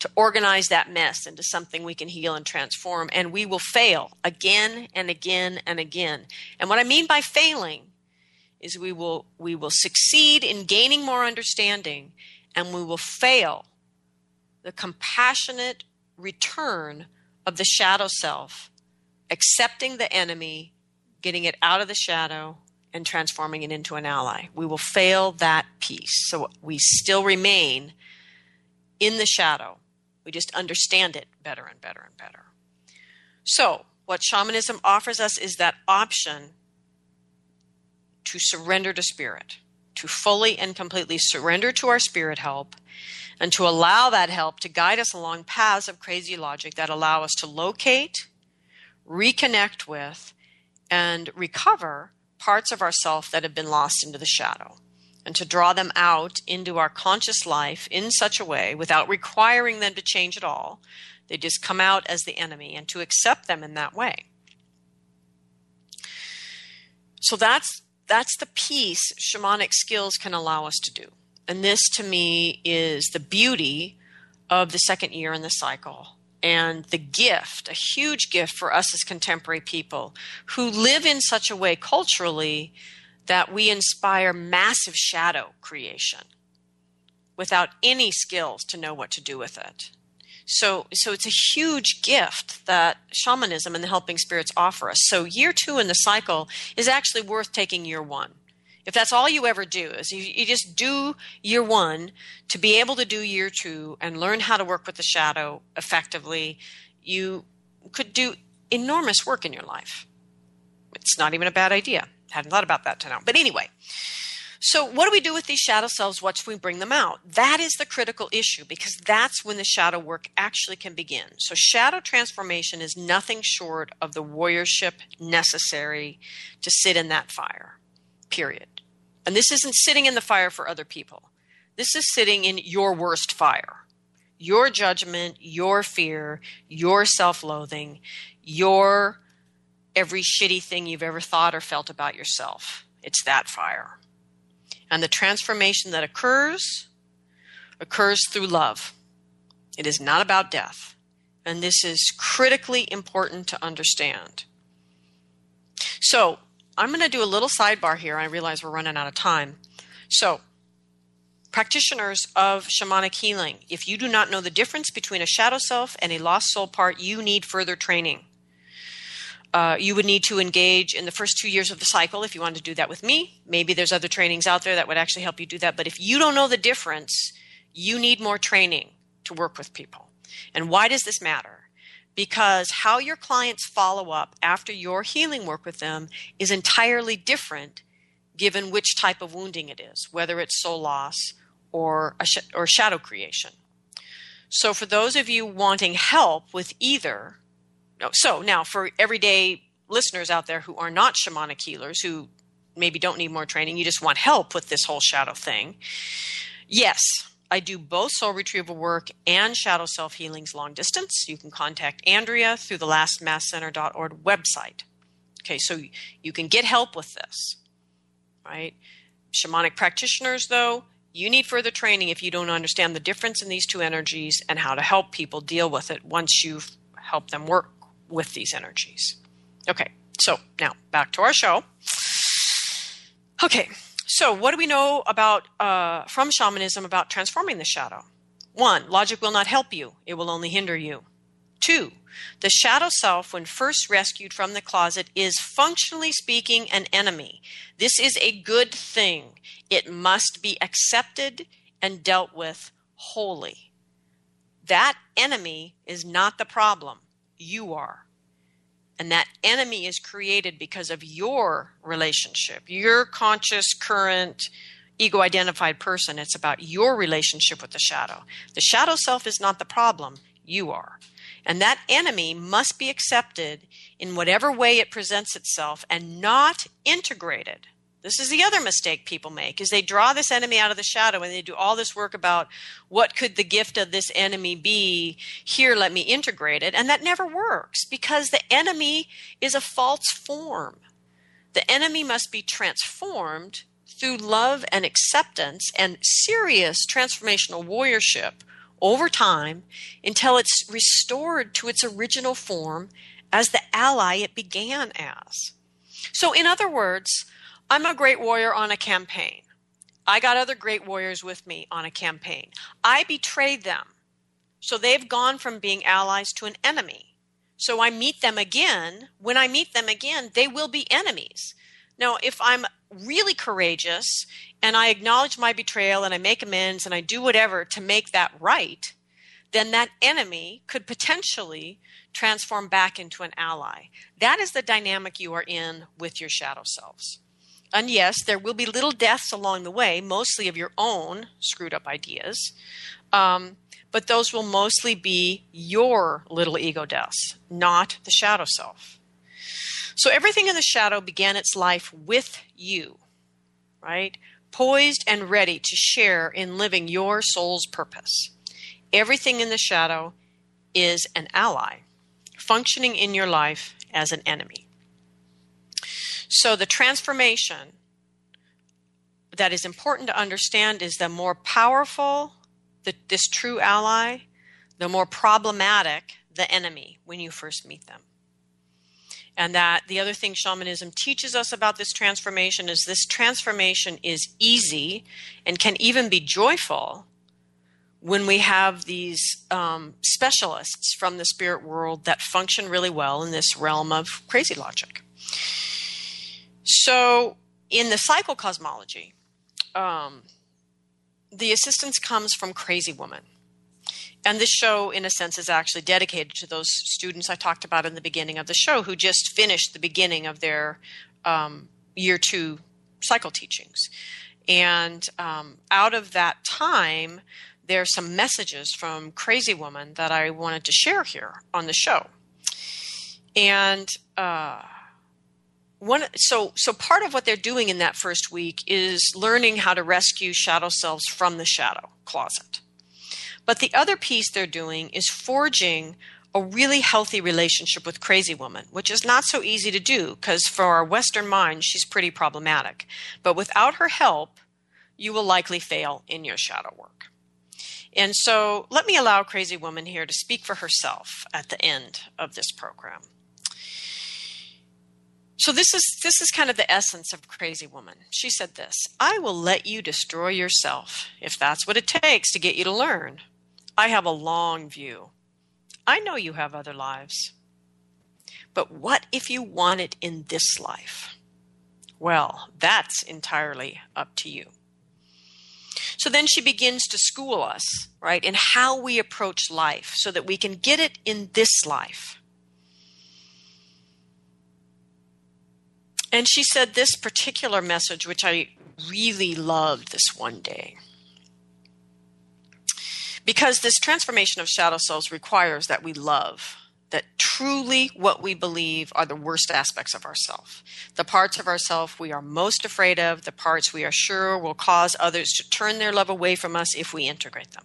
to organize that mess into something we can heal and transform. And we will fail again and again and again. And what I mean by failing is we will, we will succeed in gaining more understanding, and we will fail the compassionate return of the shadow self, accepting the enemy, getting it out of the shadow, and transforming it into an ally. We will fail that piece. So we still remain in the shadow. We just understand it better and better and better. So what shamanism offers us is that option to surrender to spirit, to fully and completely surrender to our spirit help, and to allow that help to guide us along paths of crazy logic that allow us to locate, reconnect with, and recover parts of ourself that have been lost into the shadow, and to draw them out into our conscious life in such a way without requiring them to change at all. They just come out as the enemy, and to accept them in that way. So that's that's the piece shamanic skills can allow us to do. And this, to me, is the beauty of the second year in the cycle and the gift, a huge gift for us as contemporary people who live in such a way culturally that we inspire massive shadow creation without any skills to know what to do with it. So, so it's a huge gift that shamanism and the helping spirits offer us. So year two in the cycle is actually worth taking year one. If that's all you ever do, is you, you just do year one to be able to do year two and learn how to work with the shadow effectively, you could do enormous work in your life. It's not even a bad idea. Hadn't thought about that till now. But anyway, so what do we do with these shadow selves once we bring them out? That is the critical issue, because that's when the shadow work actually can begin. So shadow transformation is nothing short of the warriorship necessary to sit in that fire, period. And this isn't sitting in the fire for other people. This is sitting in your worst fire, your judgment, your fear, your self-loathing, your every shitty thing you've ever thought or felt about yourself. It's that fire. And the transformation that occurs, occurs through love. It is not about death. And this is critically important to understand. So I'm going to do a little sidebar here. I realize we're running out of time. So, practitioners of shamanic healing, if you do not know the difference between a shadow self and a lost soul part, you need further training. Uh, you would need to engage in the first two years of the cycle if you wanted to do that with me. Maybe there's other trainings out there that would actually help you do that. But if you don't know the difference, you need more training to work with people. And why does this matter? Because how your clients follow up after your healing work with them is entirely different given which type of wounding it is, whether it's soul loss or a sh- or shadow creation. So for those of you wanting help with either, no, so now for everyday listeners out there who are not shamanic healers, who maybe don't need more training, you just want help with this whole shadow thing, yes, I do both soul retrieval work and shadow self healings long distance. You can contact Andrea through the last mask center dot org website. Okay, so you can get help with this, right? Shamanic practitioners, though, you need further training if you don't understand the difference in these two energies and how to help people deal with it once you've helped them work with these energies. Okay, so now back to our show. Okay, so what do we know about uh, from shamanism about transforming the shadow? One, logic will not help you. It will only hinder you. Two, the shadow self, when first rescued from the closet, is functionally speaking an enemy. This is a good thing. It must be accepted and dealt with wholly. That enemy is not the problem. You are. And that enemy is created because of your relationship, your conscious, current, ego-identified person. It's about your relationship with the shadow. The shadow self is not the problem. You are. And that enemy must be accepted in whatever way it presents itself and not integrated. This is the other mistake people make, is they draw this enemy out of the shadow and they do all this work about what could the gift of this enemy be? Here, let me integrate it. And that never works because the enemy is a false form. The enemy must be transformed through love and acceptance and serious transformational warriorship over time until it's restored to its original form as the ally it began as. So in other words, I'm a great warrior on a campaign. I got other great warriors with me on a campaign. I betrayed them. So they've gone from being allies to an enemy. So I meet them again. When I meet them again, they will be enemies. Now, if I'm really courageous and I acknowledge my betrayal and I make amends and I do whatever to make that right, then that enemy could potentially transform back into an ally. That is the dynamic you are in with your shadow selves. And yes, there will be little deaths along the way, mostly of your own screwed up ideas, um, but those will mostly be your little ego deaths, not the shadow self. So everything in the shadow began its life with you, right? Poised and ready to share in living your soul's purpose. Everything in the shadow is an ally, functioning in your life as an enemy. So the transformation that is important to understand is the more powerful the, this true ally, the more problematic the enemy when you first meet them. And that the other thing shamanism teaches us about this transformation is this transformation is easy and can even be joyful when we have these um, specialists from the spirit world that function really well in this realm of crazy logic. So in the psychocosmology, um, the assistance comes from Crazy Woman. And this show, in a sense, is actually dedicated to those students I talked about in the beginning of the show who just finished the beginning of their um, year two cycle teachings. And um, out of that time, there are some messages from Crazy Woman that I wanted to share here on the show. And uh, one, so, so part of what they're doing in that first week is learning how to rescue shadow selves from the shadow closet. But the other piece they're doing is forging a really healthy relationship with Crazy Woman, which is not so easy to do because for our Western mind, she's pretty problematic. But without her help, you will likely fail in your shadow work. And so let me allow Crazy Woman here to speak for herself at the end of this program. So this is this is kind of the essence of Crazy Woman. She said this, "I will let you destroy yourself if that's what it takes to get you to learn. I have a long view. I know you have other lives. But what if you want it in this life? Well, that's entirely up to you." So then she begins to school us, right, in how we approach life so that we can get it in this life. And she said this particular message, which I really loved this one day. Because this transformation of shadow selves requires that we love that truly what we believe are the worst aspects of ourselves, the parts of ourselves we are most afraid of, the parts we are sure will cause others to turn their love away from us if we integrate them.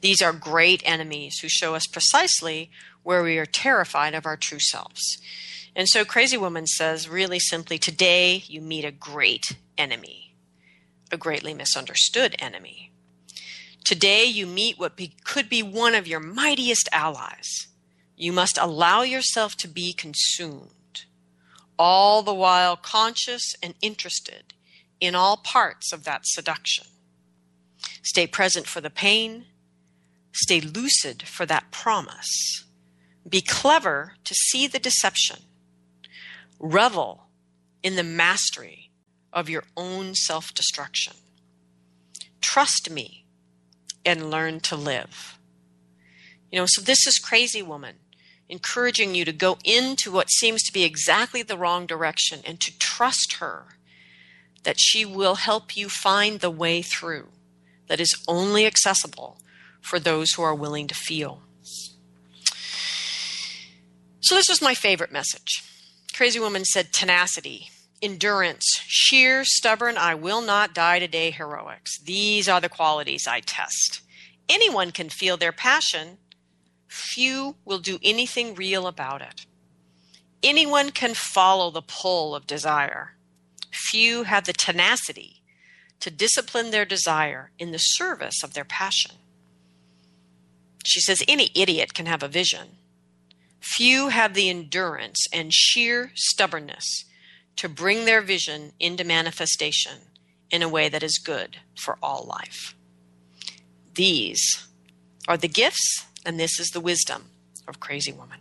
These are great enemies who show us precisely where we are terrified of our true selves. And so Crazy Woman says, really simply, today you meet a great enemy, a greatly misunderstood enemy. Today you meet what be, could be one of your mightiest allies. You must allow yourself to be consumed, all the while conscious and interested in all parts of that seduction. Stay present for the pain. Stay lucid for that promise. Be clever to see the deception. Revel in the mastery of your own self-destruction. Trust me and learn to live. You know, so this is Crazy Woman encouraging you to go into what seems to be exactly the wrong direction and to trust her that she will help you find the way through that is only accessible for those who are willing to feel. So this was my favorite message. Crazy Woman said tenacity, endurance, sheer, stubborn, I will not die today heroics. These are the qualities I test. Anyone can feel their passion. Few will do anything real about it. Anyone can follow the pull of desire. Few have the tenacity to discipline their desire in the service of their passion. She says any idiot can have a vision. Few have the endurance and sheer stubbornness to bring their vision into manifestation in a way that is good for all life. These are the gifts, and this is the wisdom of Crazy Woman.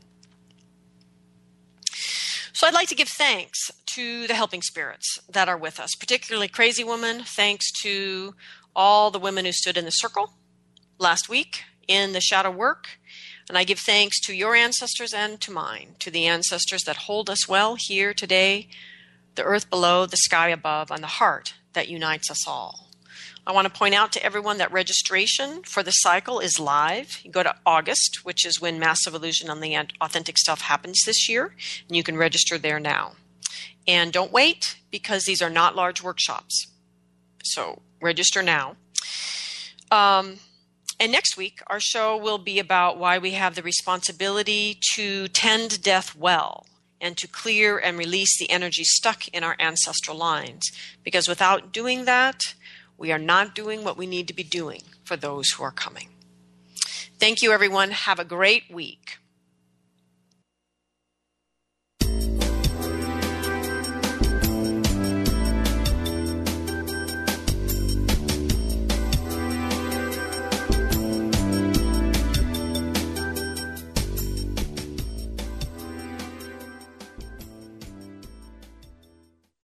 So I'd like to give thanks to the helping spirits that are with us, particularly Crazy Woman. Thanks to all the women who stood in the circle last week in the shadow work. And I give thanks to your ancestors and to mine, to the ancestors that hold us well here today, the earth below, the sky above, and the heart that unites us all. I want to point out to everyone that registration for the cycle is live. You go to August, which is when Massive Illusion on the Authentic Self happens this year, and you can register there now. And don't wait, because these are not large workshops. So register now. Um, and next week, our show will be about why we have the responsibility to tend death well and to clear and release the energy stuck in our ancestral lines. Because without doing that, we are not doing what we need to be doing for those who are coming. Thank you, everyone. Have a great week.